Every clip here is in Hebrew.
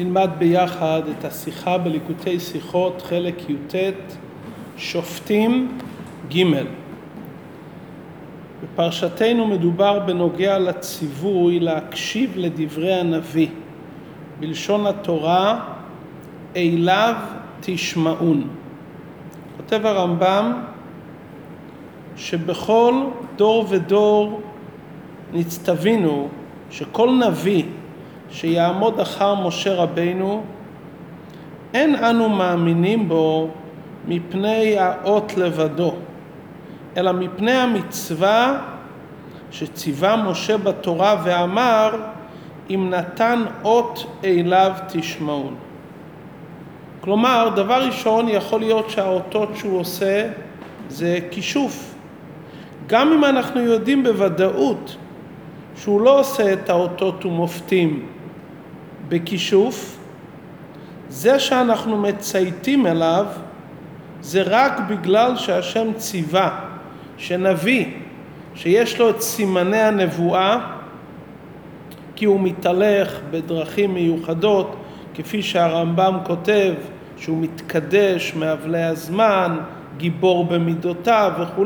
נלמד ביחד את השיחה בליקוטי שיחות, חלק י"ט, שופטים ג'. בפרשתנו מדובר בנוגע לציווי להקשיב לדברי הנביא. בלשון התורה, אליו תשמעון. כותב הרמב"ם שבכל דור ודור נצטווינו שכל נביא שיעמוד אחר משה רבינו, אין אנו מאמינים בו מפני האות לבדו, אלא מפני המצווה שציווה משה בתורה ואמר, אם נתן אות אליו תשמעון. כלומר, דבר ראשון, יכול להיות שהאותות שהוא עושה זה כישוף. גם אם אנחנו יודעים בוודאות שהוא לא עושה את האותות ומופתים בכישוף, זה שאנחנו מצייתים אליו, זה רק בגלל שהשם ציווה, שנביא, שיש לו את סימני הנבואה, כי הוא מתהלך בדרכים מיוחדות, כפי שהרמב"ם כותב, שהוא מתקדש מאבלי הזמן, גיבור במידותיו וכו'.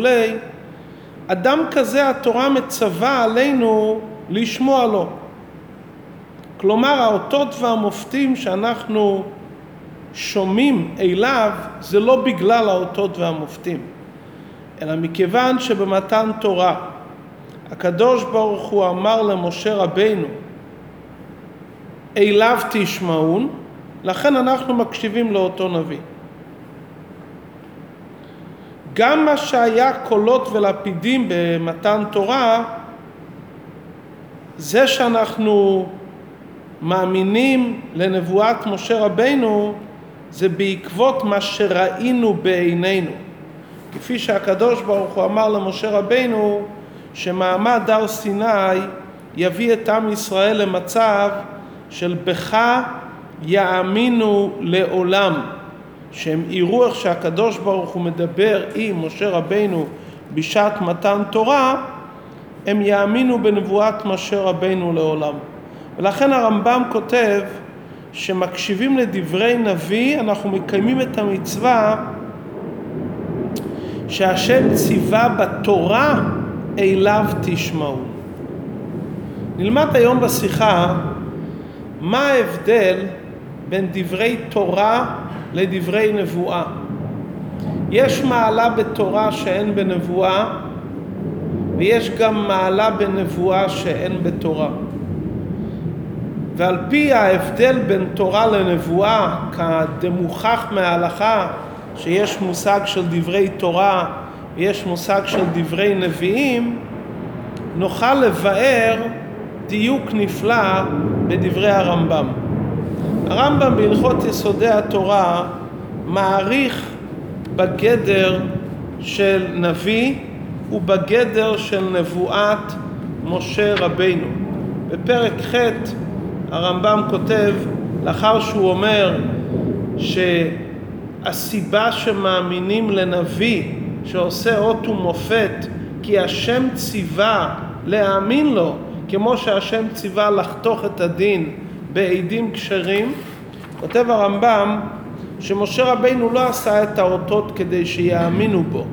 אדם כזה התורה מצווה עלינו לשמוע לו. כלומר, האותות והמופתים שאנחנו שומעים אליו, זה לא בגלל האותות והמופתים, אלא מכיוון שבמתן תורה הקדוש ברוך הוא אמר למשה רבינו, אליו תשמעון, לכן אנחנו מקשיבים לאותו נביא. גם מה שהיה קולות ולפידים במתן תורה, זה שאנחנו מאמינים לנבואת משה רבינו, זה בעקבות מה שראינו בעינינו. כפי שהקדוש ברוך הוא אמר למשה רבינו, שמעמד הר סיני יביא את עם ישראל למצב של בך יאמינו לעולם. שהם יראו איך שהקדוש ברוך הוא מדבר עם משה רבינו בשעת מתן תורה, הם יאמינו בנבואת משה רבינו לעולם. ולכן הרמב"ם כותב שמקשיבים לדברי נביא, אנחנו מקיימים את המצווה שהשם ציווה בתורה, אליו תשמעו. נלמד היום בשיחה מה ההבדל בין דברי תורה לדברי נבואה. יש מעלה בתורה שאין בנבואה, ויש גם מעלה בנבואה שאין בתורה. ועל פי ההבדל בין תורה לנבואה, כדמוכח מההלכה שיש מושג של דברי תורה ויש מושג של דברי נביאים, נוכל לבאר דיוק נפלא בדברי הרמב"ם. הרמב"ם בהלכות יסודי התורה מעריך בגדר של נביא ובגדר של נבואת משה רבינו. בפרק ח' הרמב"ם כותב, לאחר שהוא אומר שהסיבה שמאמינים לנביא שעושה אות ומופת כי השם ציווה להאמין לו, כמו שהשם ציווה לחתוך את הדין בעדים כשרים, כותב הרמב"ם שמשה רבינו לא עשה את האותות כדי שיאמינו בו,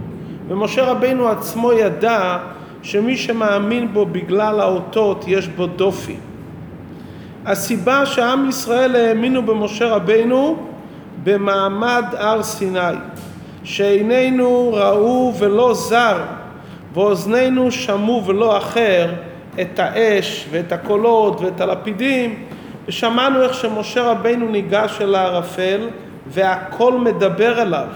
ומשה רבינו עצמו ידע שמי שמאמין בו בגלל האותות יש בו דופי. הסיבה שעם ישראל האמינו במשה רבינו במעמד הר סיני, שעינינו ראו ולא זר ואוזנינו שמעו ולא אחר את האש ואת הקולות ואת הלפידים, ושמענו איך שמשה רבינו ניגש אל הערפל והקול מדבר אליו,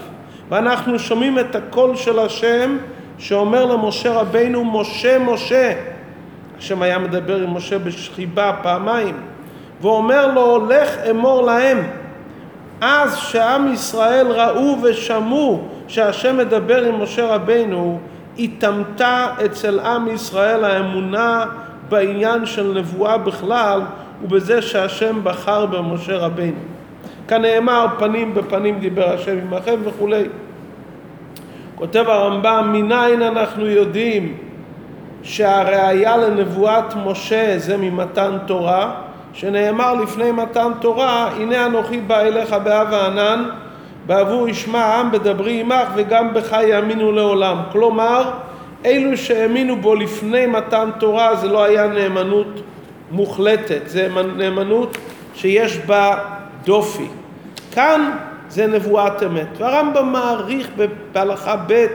ואנחנו שומעים את הקול של השם שאומר למשה רבינו, משה משה. השם היה מדבר עם משה בשכיבה פעמיים ואומר לו, לך אמור להם. אז שעם ישראל ראו ושמעו שהשם מדבר עם משה רבינו, התאמתה אצל עם ישראל האמונה בעניין של נבואה בכלל, ובזה שהשם בחר במשה רבינו. כנאמר, פנים בפנים דיבר השם עמכם וכו'. כותב הרמב"ם, מניין אנחנו יודעים שהראיה לנבואת משה זה ממתן תורה, שנאמר לפני מתן תורה, הנה אנוכי בא אליך באב הענן, בעבור ישמע העם בדברי עמך וגם בך יאמינו לעולם. כלומר, אלו שהאמינו בו לפני מתן תורה, זה לא היה נאמנות מוחלטת, זה נאמנות שיש בה דופי. כאן זה נבואת אמת. והרמב"ם מעריך בהלכה ב'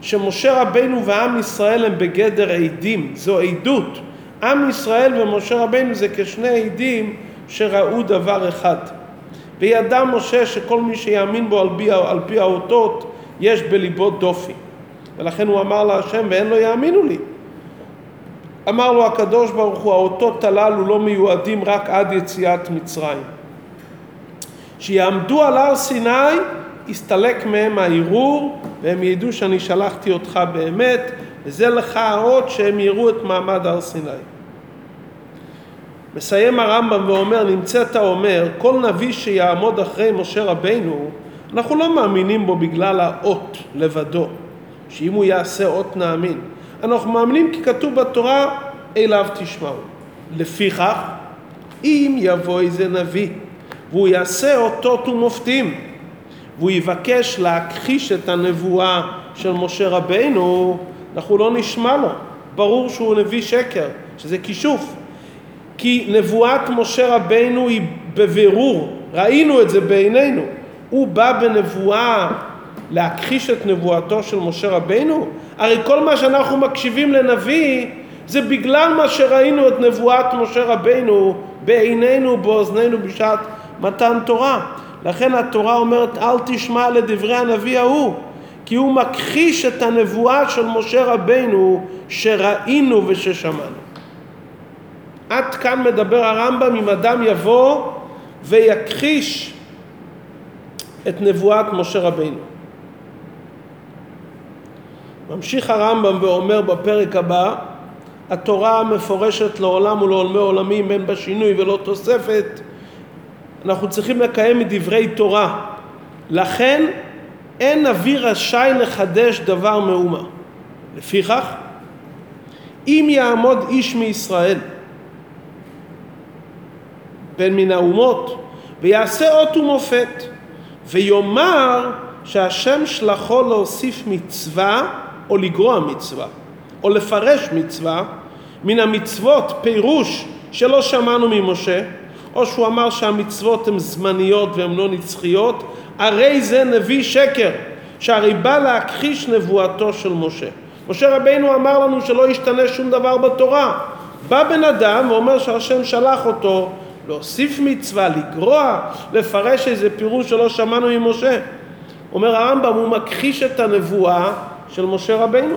שמשה רבנו ועם ישראל הם בגדר עדים, זו עדות. עם ישראל ומשה רבנו זה כשני עדים שראו דבר אחד. וידע משה שכל מי שיאמין בו על פי האותות יש בליבו דופי. ולכן הוא אמר להשם ואין לו יאמינו לי. אמר לו הקדוש ברוך הוא, האותות הללו לא מיועדים רק עד יציאת מצרים. שיעמדו על הר סיני, יסתלק מהם העירור, והם ידעו שאני שלחתי אותך באמת, וזה לך האות שהם יראו את מעמד הר סיני. מסיים הרמב"ם ואומר, נמצאת אומר, כל נביא שיעמוד אחרי משה רבנו, אנחנו לא מאמינים בו בגלל האות לבדו, שאם הוא יעשה אות נאמין. אנחנו מאמינים כי כתוב בתורה, אליו תשמעו. לפיכך, אם יבוא איזה נביא, והוא יעשה אותות ומופתים, והוא יבקש להכחיש את הנבואה של משה רבנו, אנחנו לא נשמע לו. ברור שהוא נביא שקר, שזה כישוף. כי נבואת משה רבנו היא בבירור, ראינו את זה בעינינו. הוא בא בנבואה להכחיש את נבואתו של משה רבנו. הרי כל מה שאנחנו מקשיבים לנביא, זה בגלל מה שראינו את נבואת משה רבנו בעינינו, באוזנינו בשעת מתן תורה. לכן התורה אומרת, אל תשמע לדברי הנביא ההוא, כי הוא מכחיש את הנבואה של משה רבנו שראינו וששמענו. עד כאן מדבר הרמב"ם, אם אדם יבוא ויכחיש את נבואת משה רבנו. ממשיך הרמב"ם ואומר בפרק הבא, התורה המפורשת לעולם ולעולמי עולמים, אין בה שינוי ולא תוספת, אנחנו צריכים לקיים מדברי תורה. לכן אין נביא רשאי לחדש דבר מאומה. לפיכך, אם יעמוד איש מישראל בין מן האומות ויעשה אות ומופת ויאמר שהשם שלחו להוסיף מצווה או לגרוע מצווה או לפרש מצווה מן המצוות, פירוש שלא שמענו ממשה, או שהוא אמר שהמצוות הן זמניות והן לא נצחיות, הרי זה נביא שקר, שהרי בא להכחיש נבואתו של משה. משה רבינו אמר לנו שלא ישתנה שום דבר בתורה. בא בן אדם ואומר שהשם שלח אותו להוסיף מצווה, לגרוע, לפרש איזה פירוש שלא שמענו ממשה. אומר הרמב"ם, הוא מכחיש את הנבואה של משה רבינו.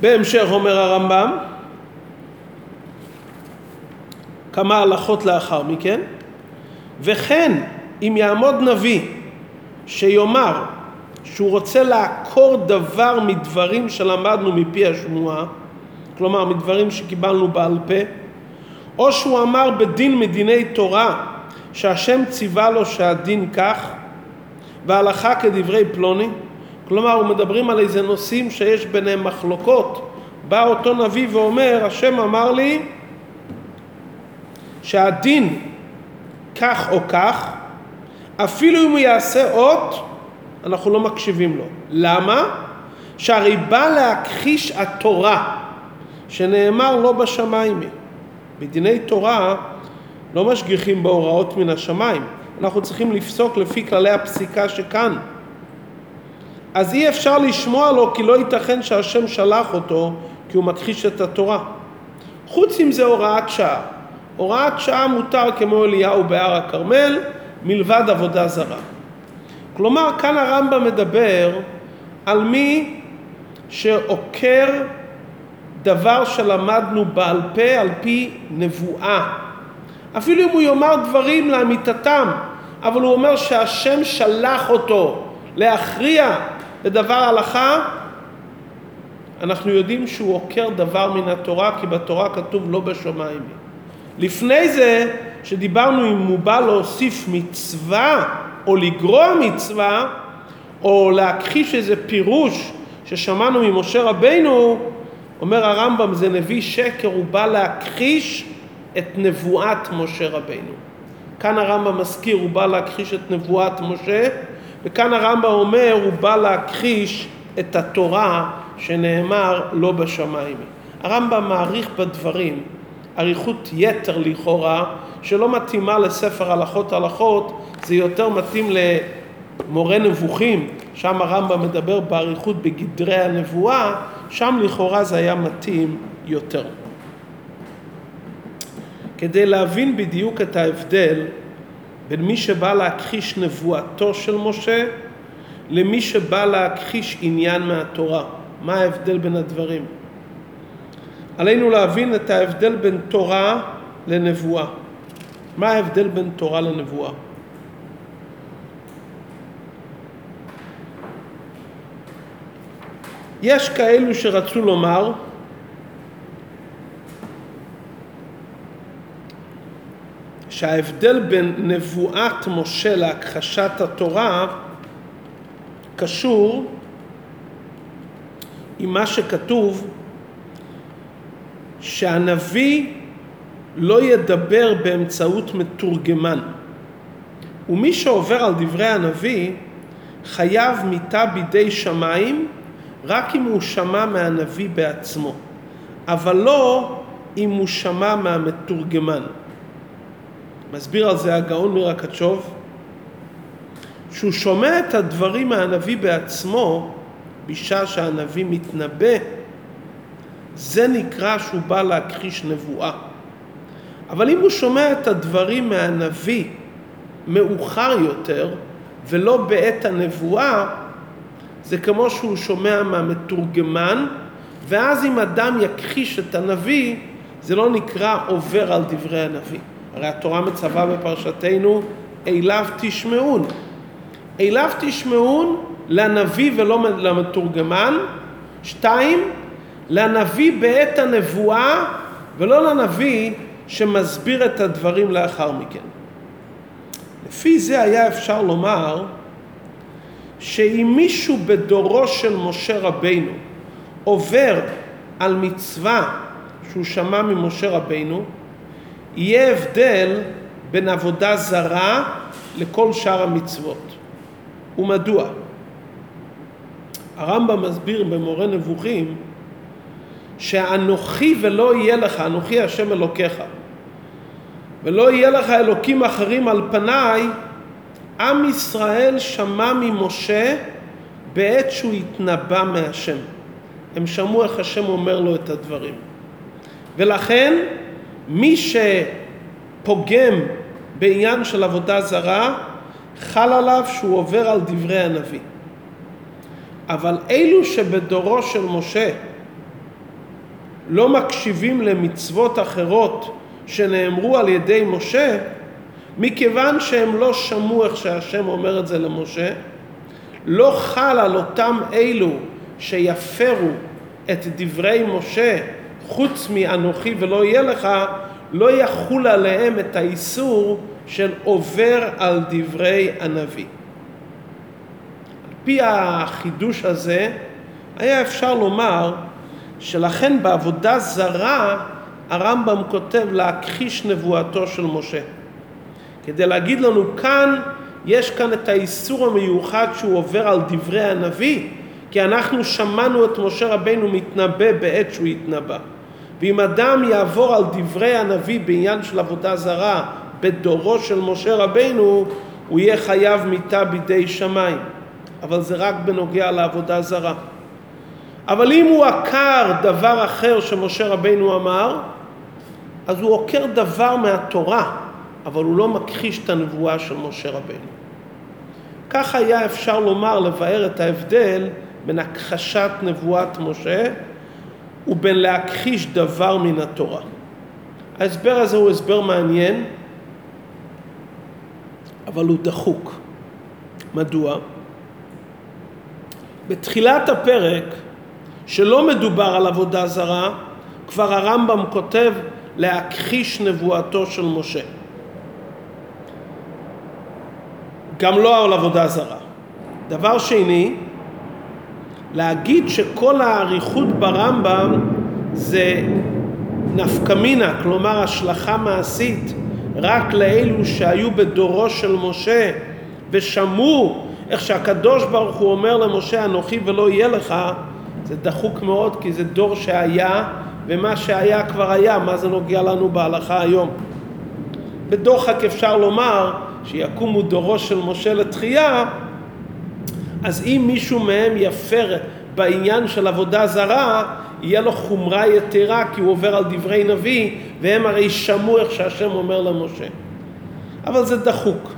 בהמשך אומר הרמב"ם, כמה הלכות לאחר מכן, וכן אם יעמוד נביא שיאמר שהוא רוצה לעקור דבר מדברים שלמדנו מפי השמועה, כלומר מדברים שקיבלנו בעל פה, או שהוא אמר בדין מדיני תורה שהשם ציווה לו שהדין כך וההלכה כדברי פלוני, כלומר הוא מדברים על איזה נושאים שיש ביניהם מחלוקות, בא אותו נביא ואומר השם אמר לי שהדין כך או כך, אפילו אם הוא יעשה אות, אנחנו לא מקשיבים לו. למה? שהרי בא להכחיש התורה, שנאמר לא בשמיים. בדיני תורה לא משגיחים בהוראות מן השמיים. אנחנו צריכים לפסוק לפי כללי הפסיקה שכאן. אז אי אפשר לשמוע לו, כי לא ייתכן שהשם שלח אותו, כי הוא מכחיש את התורה. חוץ אם זה הוראת שעה. הוראת שעה מותר כמו אליהו בהר הכרמל, מלבד עבודה זרה. כלומר, כאן הרמב"ם מדבר על מי שעוקר דבר שלמדנו בעל פה על פי נבואה. אפילו אם הוא יאמר דברים לאמיתתם, אבל הוא אומר שהשם שלח אותו להכריע בדבר הלכה, אנחנו יודעים שהוא עוקר דבר מן התורה, כי בתורה כתוב לא בשמיים. לפני זה, שדיברנו אם הוא בא להוסיף מצווה, או לגרוע מצווה, או להכחיש איזה פירוש ששמענו ממשה רבנו, אומר הרמב"ם, זה נביא שקר, הוא בא להכחיש את נבואת משה רבינו. כאן הרמב"ם מזכיר, הוא בא להכחיש את נבואת משה, וכאן הרמב"ם אומר, הוא בא להכחיש את התורה שנאמר לא בשמיים. הרמב"ם מעריך בדברים, עריכות יתר לכאורה, שלא מתאימה לספר הלכות הלכות, זה יותר מתאים למורה נבוכים, שם הרמב"ם מדבר בעריכות בגדרי הנבואה, שם לכאורה זה היה מתאים יותר. כדי להבין בדיוק את ההבדל בין מי שבא להכחיש נבואתו של משה, למי שבא להכחיש עניין מהתורה. מה ההבדל בין הדברים? עלינו להבין את ההבדל בין תורה לנבואה. מה ההבדל בין תורה לנבואה? יש כאלו שרצו לומר שההבדל בין נבואת משה להכחשת התורה קשור עם מה שכתוב שהנביא לא ידבר באמצעות מתורגמן, ומי שעובר על דברי הנביא חייב מיתה בידי שמיים רק אם הוא שמע מהנביא בעצמו, אבל לא אם הוא שמע מהמתורגמן. מסביר על זה הגאון מרקצ'וב, שהוא שומע את הדברים מהנביא בעצמו, בשעה שהנביא מתנבא, זה נקרא שהוא בא להכחיש נבואה. אבל אם הוא שומע את הדברים מהנביא מאוחר יותר, ולא בעת הנבואה, זה כמו שהוא שומע מהמתורגמן, ואז אם אדם יכחיש את הנביא, זה לא נקרא עובר על דברי הנביא. הרי התורה מצווה בפרשתנו, אליו תשמעון. אליו תשמעון לנביא ולא למתורגמן. 2, לנביא בעת הנבואה ולא לנביא שמסביר את הדברים לאחר מכן. לפי זה היה אפשר לומר שאם מישהו בדורו של משה רבינו עובר על מצווה שהוא שמע ממשה רבינו, יהיה הבדל בין עבודה זרה לכל שאר המצוות. ומדוע? הרמב"ם מסביר במורה נבוכים שאנוכי ולא יהיה לך, אנוכי השם אלוקיך, ולא יהיה לך אלוקים אחרים על פניי. עם ישראל שמע ממשה בעת שהוא התנבא מהשם. הם שמעו איך השם אומר לו את הדברים. ולכן מי שפוגם בעניין של עבודה זרה, חל עליו שהוא עובר על דברי הנביא. אבל אלו שבדורו של משה לא מקשיבים למצוות אחרות שנאמרו על ידי משה, מכיוון שהם לא שמעו איך שהשם אומר את זה למשה, לא חל על אותם אלו שיפרו את דברי משה, חוץ מאנוכי ולא יהיה לך, לא יחול עליהם את האיסור של עובר על דברי הנביא. על פי החידוש הזה, היה אפשר לומר שלכן בעבודה זרה, הרמב"ם כותב להכחיש נבואתו של משה. כדי להגיד לנו כאן, יש כאן את האיסור המיוחד שהוא עובר על דברי הנביא, כי אנחנו שמענו את משה רבינו מתנבא בעת שהוא התנבא. ואם אדם יעבור על דברי הנביא בעניין של עבודה זרה בדורו של משה רבינו, הוא יהיה חייב מיתה בידי שמיים. אבל זה רק בנוגע לעבודה זרה. אבל אם הוא עקר דבר אחר שמשה רבינו אמר, אז הוא עוקר דבר מהתורה, אבל הוא לא מכחיש את הנבואה של משה רבינו. כך היה אפשר לומר, לבאר את ההבדל בין הכחשת נבואת משה ובין להכחיש דבר מן התורה. ההסבר הזה הוא הסבר מעניין, אבל הוא דחוק. מדוע? בתחילת הפרק, שלא מדובר על עבודה זרה, כבר הרמב"ם כותב להכחיש נבואתו של משה. גם לא על עבודה זרה. דבר שני, להגיד שכל העריכות ברמב"ם זה נפקמינה, כלומר השלכה מעשית, רק לאלו שהיו בדורו של משה ושמעו איך שהקדוש ברוך הוא אומר למשה אנוכי ולא יהיה לך. זה דחוק מאוד, כי זה דור שהיה, ומה שהיה כבר היה, מה זה נוגע לנו בהלכה היום? בדוחק אפשר לומר שיקומו דורו של משה לתחייה, אז אם מישהו מהם יפר בעניין של עבודה זרה, יהיה לו חומרה יתרה, כי הוא עובר על דברי נביא, והם הרי שמעו איך שהשם אומר למשה. אבל זה דחוק.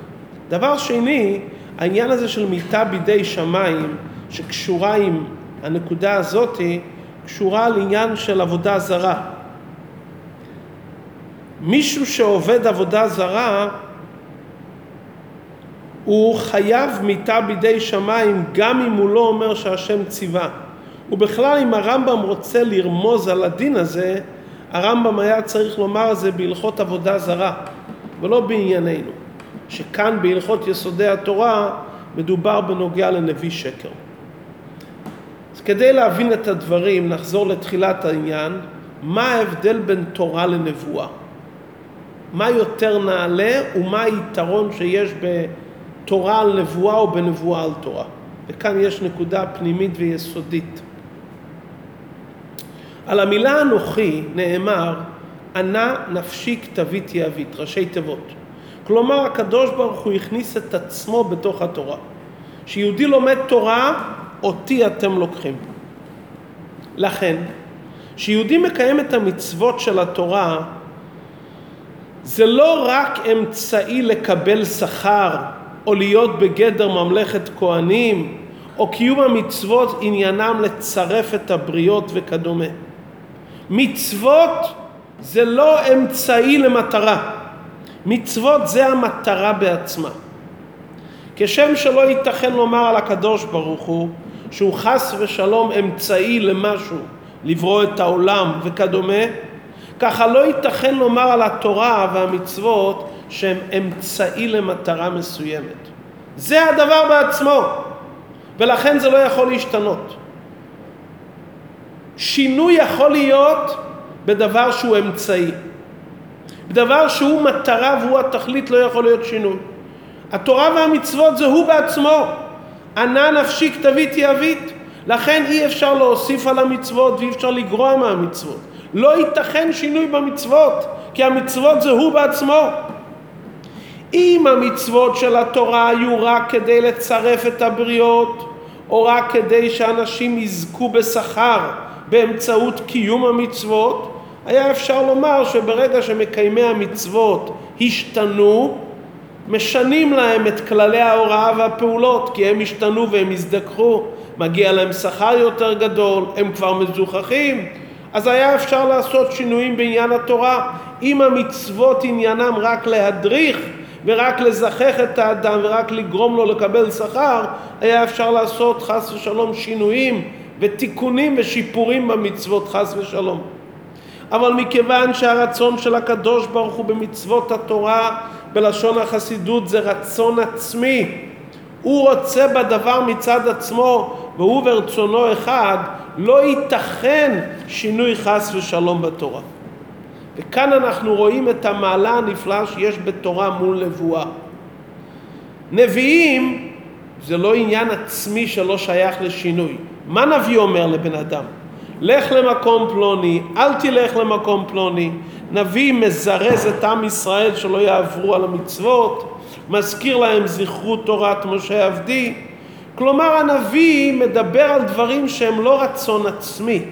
דבר שני, העניין הזה של מיטה בידי שמיים, שקשורה עם הנקודה הזאת, קשורה לעניין של עבודה זרה. מישהו שעובד עבודה זרה, הוא חייב מיטה בידי שמיים, גם אם הוא לא אומר שהשם ציווה. ובכלל, אם הרמב"ם רוצה לרמוז על הדין הזה, הרמב"ם היה צריך לומר זה בהלכות עבודה זרה, ולא בענייננו, שכאן בהלכות יסודי התורה מדובר בנוגע לנביא שקר. אז כדי להבין את הדברים, נחזור לתחילת העניין, מה ההבדל בין תורה לנבואה? מה יותר נעלה ומה היתרון שיש בתורה על נבואה או בנבואה על תורה? וכאן יש נקודה פנימית ויסודית. על המילה אנוכי נאמר, ענה נפשי כתביתי אבית, ראשי תיבות. כלומר, הקדוש ברוך הוא הכניס את עצמו בתוך התורה. שיהודי לומד תורה, אותי אתם לוקחים. לכן, שיהודי מקיים את המצוות של התורה, זה לא רק אמצעי לקבל שכר, או להיות בגדר ממלכת כהנים, או קיום המצוות עניינם לצרף את הבריות וכדומה. מצוות זה לא אמצעי למטרה. מצוות זה המטרה בעצמה. כשם שלא ייתכן לומר על הקדוש ברוך הוא, שהוא חס ושלום אמצעי למשהו, לברוא את העולם וכדומה, ככה לא ייתכן לומר על התורה והמצוות, שהם אמצעי למטרה מסוימת. זה הדבר בעצמו, ולכן זה לא יכול להשתנות. שינוי יכול להיות בדבר שהוא אמצעי. בדבר שהוא מטרה והוא התכלית לא יכול להיות שינוי. התורה והמצוות זה הוא בעצמו. ענה נפשי כתביתי אבית. לכן אי אפשר להוסיף על המצוות ואי אפשר לגרוע מהמצוות. לא ייתכן שינוי במצוות, כי המצוות זה הוא בעצמו. אם המצוות של התורה היו רק כדי לצרף את הבריות, או רק כדי שאנשים יזכו בשכר באמצעות קיום המצוות, היה אפשר לומר שברגע שמקיימי המצוות השתנו, משנים להם את כללי ההוראה והפעולות, כי הם השתנו והם הזדקחו, מגיע להם שכר יותר גדול, הם כבר מזוכחים, אז היה אפשר לעשות שינויים בעניין התורה. אם המצוות עניינם רק להדריך, ורק לזכך את האדם ורק לגרום לו לקבל שכר, היה אפשר לעשות חס ושלום שינויים ותיקונים ושיפורים במצוות חס ושלום. אבל מכיוון שהרצון של הקדוש ברוך הוא במצוות התורה, בלשון החסידות זה רצון עצמי. הוא רוצה בדבר מצד עצמו והוא ורצונו אחד, לא ייתכן שינוי חס ושלום בתורה. וכאן אנחנו רואים את המעלה הנפלאה שיש בתורה מול נבואה. נביאים זה לא עניין עצמי שלא שייך לשינוי. מה נביא אומר לבן אדם? לך למקום פלוני, אל תלך למקום פלוני. נביא מזרז את עם ישראל שלא יעברו על המצוות, מזכיר להם זכרו תורת משה עבדי. כלומר הנביא מדבר על דברים שהם לא רצון עצמי.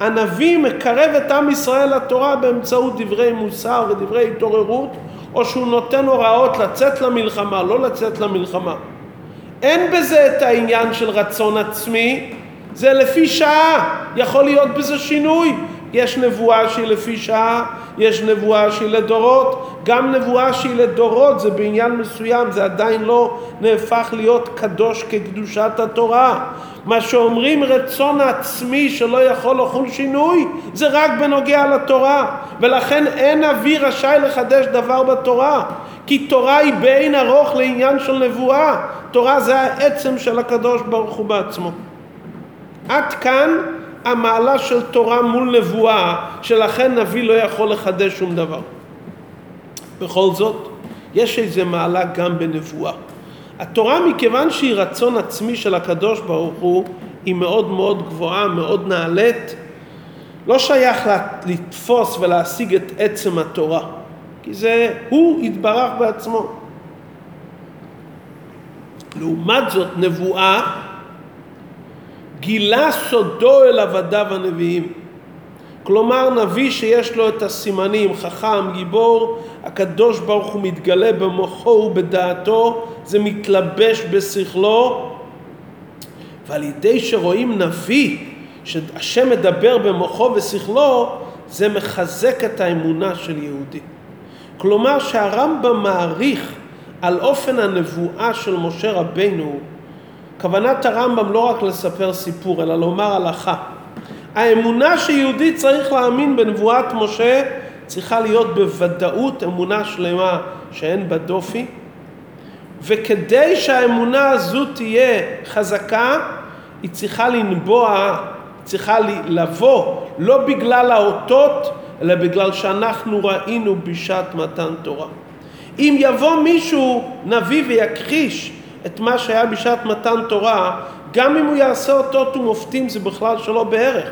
הנביא מקרב את עם ישראל לתורה באמצעות דברי מוסר ודברי התעוררות, או שהוא נותן הוראות לצאת למלחמה, לא לצאת למלחמה. אין בזה את העניין של רצון עצמי, זה לפי שעה, יכול להיות בזה שינוי. יש נבואה שהיא לפי שעה, יש נבואה שהיא לדורות, גם נבואה שהיא לדורות זה בעניין מסוים, זה עדיין לא נהפך להיות קדוש כקדושת התורה. מה שאומרים רצון עצמי שלא יכול לחול שינוי, זה רק בנוגע לתורה, ולכן אין נביא רשאי לחדש דבר בתורה, כי תורה היא בין ארוך לעניין של נבואה. תורה זה העצם של הקדוש ברוך הוא בעצמו. עד כאן המעלה של תורה מול נבואה, שלכן נביא לא יכול לחדש שום דבר. בכל זאת, יש איזה מעלה גם בנבואה. התורה, מכיוון שהיא רצון עצמי של הקדוש ברוך הוא, היא מאוד מאוד גבוהה, מאוד נעלית, לא שייך לתפוס ולהשיג את עצם התורה, כי זה הוא יתברך בעצמו. לעומת זאת, נבואה גילה סודו אל עבדיו הנביאים. כלומר, נביא שיש לו את הסימנים, חכם, גיבור, הקדוש ברוך הוא מתגלה במוחו ובדעתו, זה מתלבש בשכלו, ועל ידי שרואים נביא, שהשם מדבר במוחו ושכלו, זה מחזק את האמונה של יהודי. כלומר, שהרמב"ם מעריך על אופן הנבואה של משה רבנו, כוונת הרמב"ם לא רק לספר סיפור, אלא לומר הלכה. האמונה שיהודי צריך להאמין בנבואת משה, צריכה להיות בוודאות אמונה שלמה שאין בה דופי, וכדי שהאמונה הזו תהיה חזקה, היא צריכה לנבוע, צריכה לבוא, לא בגלל האותות, אלא בגלל שאנחנו ראינו בשעת מתן תורה. אם יבוא מישהו נביא ויכחיש את מה שהיה בשעת מתן תורה, גם אם הוא יעשה אותות ומופתים, זה בכלל שלא בערך.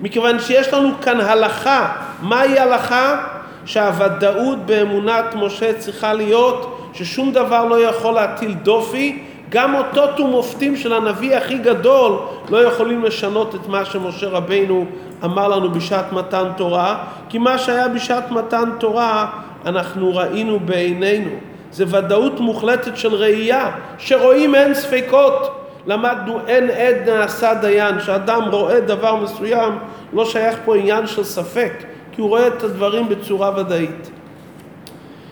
מכיוון שיש לנו כאן הלכה. מהי הלכה? שהוודאות באמונת משה צריכה להיות ששום דבר לא יכול להטיל דופי, גם אותות ומופתים של הנביא הכי גדול לא יכולים לשנות את מה שמשה רבינו אמר לנו בשעת מתן תורה, כי מה שהיה בשעת מתן תורה אנחנו ראינו בעינינו. זה ודאות מוחלטת של ראייה, שרואים אין ספקות. למדנו אין עד נעשה דיין, שאדם רואה דבר מסוים, לא שייך פה עניין של ספק, כי הוא רואה את הדברים בצורה ודאית.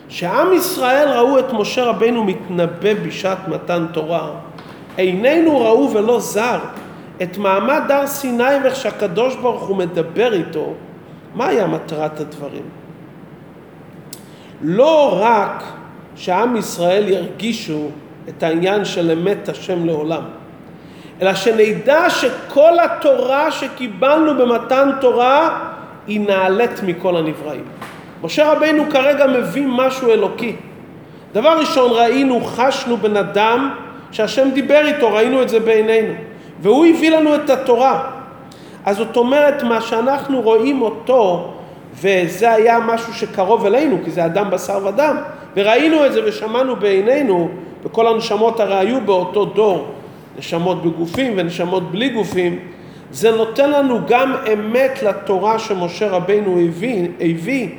שעם ישראל ראו את משה רבינו מתנבא בשעת מתן תורה, עינינו ראו ולא זר, את מעמד הר סיני ואיך שהקדוש ברוך הוא מדבר איתו. מה היה מטרת הדברים? לא רק שעם ישראל ירגישו את העניין של אמת השם לעולם, אלא שנדע שכל התורה שקיבלנו במתן תורה היא נעלית מכל הנבראים. משה רבינו כרגע מביא משהו אלוקי. דבר ראשון, ראינו, חשנו בן אדם שהשם דיבר איתו, ראינו את זה בעינינו, והוא הביא לנו את התורה. אז זאת אומרת, מה שאנחנו רואים אותו, וזה היה משהו שקרוב אלינו, כי זה אדם בשר ודם, וראינו את זה ושמענו בעינינו, וכל הנשמות הרי היו באותו דור, נשמות בגופים ונשמות בלי גופים. זה נותן לנו גם אמת לתורה שמשה רבינו הביא.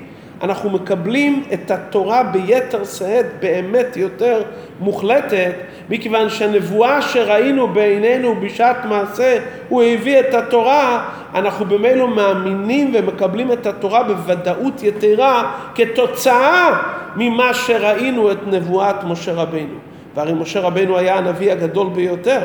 אנחנו מקבלים את התורה ביתר שאת, באמת יותר מוחלטת, מכיוון שהנבואה שראינו בעינינו בשעת מעשה, הוא הביא את התורה. אנחנו במילא מאמינים ומקבלים את התורה בוודאות יתרה, כתוצאה ממה שראינו את נבואת משה רבינו. והרי משה רבינו היה הנביא הגדול ביותר.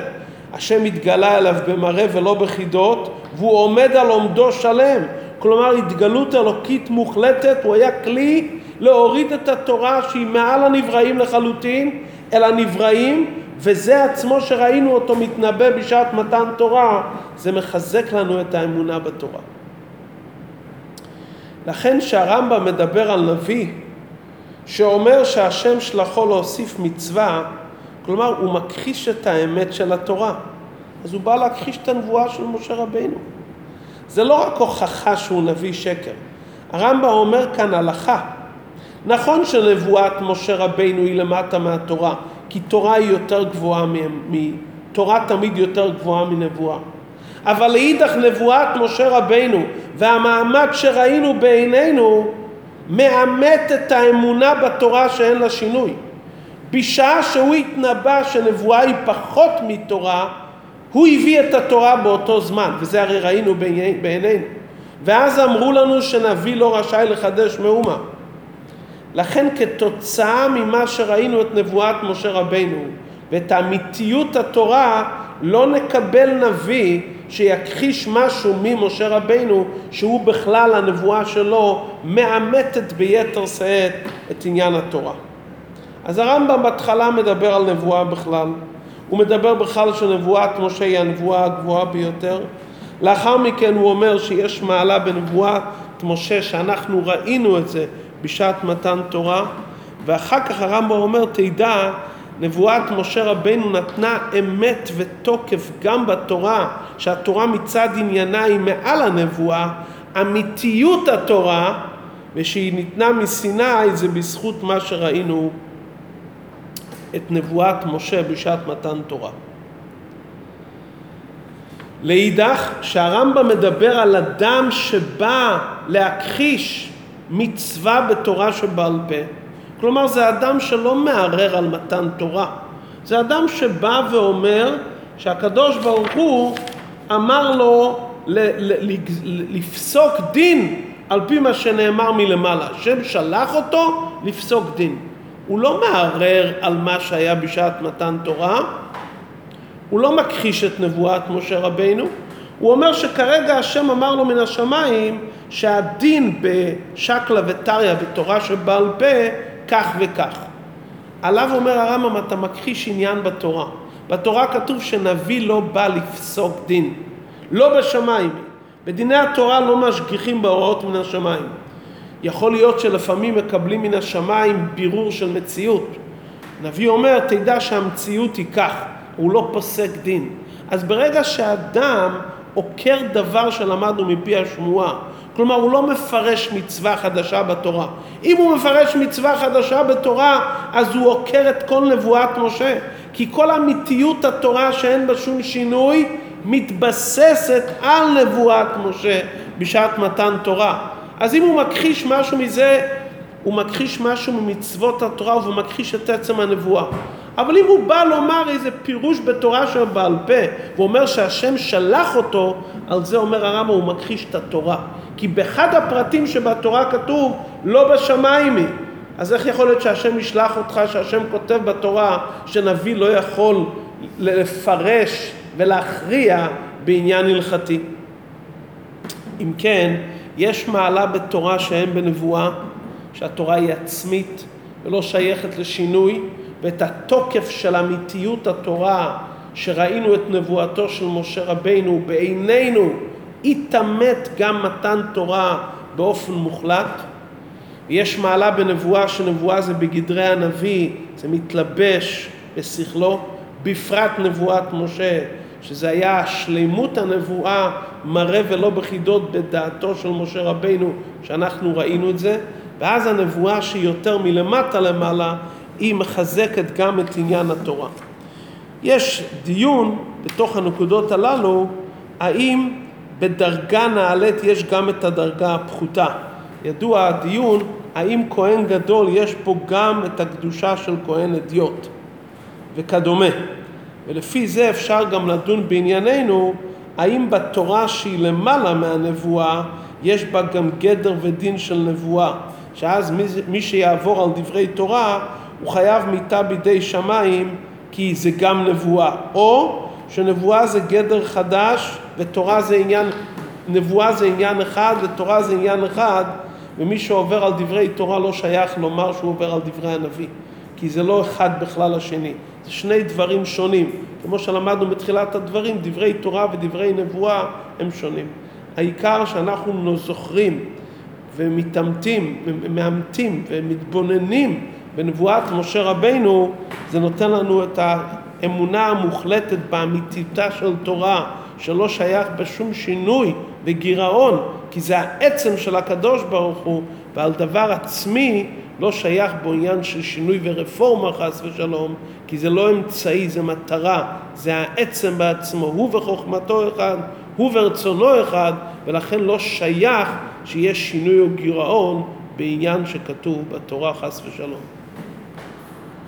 השם התגלה אליו במראה ולא בחידות, והוא עומד על עומדו שלם. כלומר, התגלות אלוקית מוחלטת. הוא היה כלי להוריד את התורה שהיא מעל הנבראים לחלוטין, אל הנבראים, וזה עצמו שראינו אותו מתנבא בשעת מתן תורה, זה מחזק לנו את האמונה בתורה. לכן שהרמב"ם מדבר על נביא, שאומר שהשם שלחו להוסיף מצווה, כלומר, הוא מכחיש את האמת של התורה. אז הוא בא להכחיש את הנבואה של משה רבינו. זה לא רק הוכחה שהוא נביא שקר. הרמב"ם אומר כאן הלכה. נכון שנבואת משה רבינו היא למטה מהתורה, כי תורה היא יותר גבוהה, תורה תמיד יותר גבוהה מנבואה. אבל להידך נבואת משה רבינו והמעמד שראינו בעינינו, מאמת את האמונה בתורה שאין לה שינוי. בשעה שהוא התנבא שנבואה היא פחות מתורה, הוא הביא את התורה באותו זמן, וזה הרי ראינו בעינינו. ואז אמרו לנו שנביא לא רשאי לחדש מאומה. לכן כתוצאה ממה שראינו את נבואת משה רבינו ואת האמיתיות התורה, לא נקבל נביא שיכחיש משהו ממשה רבינו, שהוא בכלל הנבואה שלו מאמתת ביתר שאת את עניין התורה. אז הרמב"ם בהתחלה מדבר על נבואה בכלל. הוא מדבר בכלל שנבואת משה היא הנבואה הגבוהה ביותר, לאחר מכן הוא אומר שיש מעלה בנבואת משה שאנחנו ראינו את זה בשעת מתן תורה, ואחר כך הרמב"ם אומר תדע נבואת משה רבנו נתנה אמת ותוקף גם בתורה, שהתורה מצד עניינה היא מעל הנבואה, אמיתיות התורה, ושהיא ניתנה מסיני זה בזכות מה שראינו את נבואת משה בשעת מתן תורה. לאידך שהרמב"ם מדבר על אדם שבא להכחיש מצווה בתורה שבעל פה, כלומר זה אדם שלא מערער על מתן תורה, זה אדם שבא ואומר שהקדוש ברוך הוא אמר לו לפסוק דין על פי מה שנאמר מלמעלה, השם שלח אותו לפסוק דין. הוא לא מערער על מה שהיה בשעת מתן תורה, הוא לא מכחיש את נבואת משה רבנו, הוא אומר שכרגע השם אמר לו מן השמיים שהדין בשקלה וטריה בתורה שבעל פה כך וכך. עליו אומר הרמב"ם אתה מכחיש עניין בתורה. בתורה כתוב שנביא לא בא לפסוק דין, לא בשמיים. בדיני התורה לא משגיחים בהוראות מן השמיים. יכול להיות שלפעמים מקבלים מן השמיים בירור של מציאות. נביא אומר תדע שהמציאות היא כך, הוא לא פוסק דין. אז ברגע שאדם עוקר דבר שלמדנו מפי השמועה, כלומר הוא לא מפרש מצווה חדשה בתורה. אם הוא מפרש מצווה חדשה בתורה, אז הוא עוקר את כל נבואת משה. כי כל אמיתיות התורה שאין בה שום שינוי, מתבססת על נבואת משה בשעת מתן תורה. אז אם הוא מכחיש משהו מזה, הוא מכחיש משהו ממצוות התורה ומכחיש את עצם הנבואה. אבל אם הוא בא לומר איזה פירוש בתורה שבעל פה, הוא אומר שהשם שלח אותו, על זה אומר הרמב"ם הוא מכחיש את התורה. כי באחד הפרטים שבתורה כתוב, לא בשמיים היא. אז איך יכול להיות שהשם ישלח אותך, שהשם כותב בתורה, שנביא לא יכול לפרש ולהכריע בעניין הלכתי? אם כן, יש מעלה בתורה שאין בנבואה, שהתורה היא עצמית ולא שייכת לשינוי, ואת התוקף של אמיתיות התורה שראינו את נבואתו של משה רבינו בעינינו התאמת גם מתן תורה באופן מוחלט. יש מעלה בנבואה שנבואה זה בגדרי הנביא, זה מתלבש בשכלו, בפרט נבואת משה שזה היה שלמות הנבואה מראה ולא בחידות בדעתו של משה רבינו שאנחנו ראינו את זה, ואז הנבואה שהיא יותר מלמטה למעלה היא מחזקת גם את עניין התורה. יש דיון בתוך הנקודות הללו, האם בדרגה נעלית יש גם את הדרגה הפחותה. ידוע הדיון, האם כהן גדול יש פה גם את הקדושה של כהן אדיוט, וכדומה. ולפי זה אפשר גם לדון בענייננו, האם בתורה שהיא למעלה מהנבואה, יש בה גם גדר ודין של נבואה, שאז מי שיעבור על דברי תורה, הוא חייב מיתה בידי שמיים, כי זה גם נבואה. או שנבואה זה גדר חדש, ותורה זה עניין, נבואה זה עניין אחד, ותורה זה עניין אחד, ומי שעובר על דברי תורה לא שייך לומר שהוא עובר על דברי הנביא, כי זה לא אחד בכלל השני. זה שני דברים שונים. כמו שלמדנו בתחילת הדברים, דברי תורה ודברי נבואה הם שונים. העיקר שאנחנו זוכרים ומתאמתים, מאמתים ומתבוננים בנבואת משה רבינו, זה נותן לנו את האמונה המוחלטת באמיתיותה של תורה, שלא שייך בשום שינוי וגירעון, כי זה העצם של הקדוש ברוך הוא, ועל דבר עצמי לא שייך בעניין של שינוי ורפורמה חס ושלום, כי זה לא אמצעי, זה מטרה, זה העצם בעצמו, הוא וחוכמתו אחד, הוא ורצונו אחד, ולכן לא שייך שיש שינוי או גירעון בעניין שכתוב בתורה חס ושלום.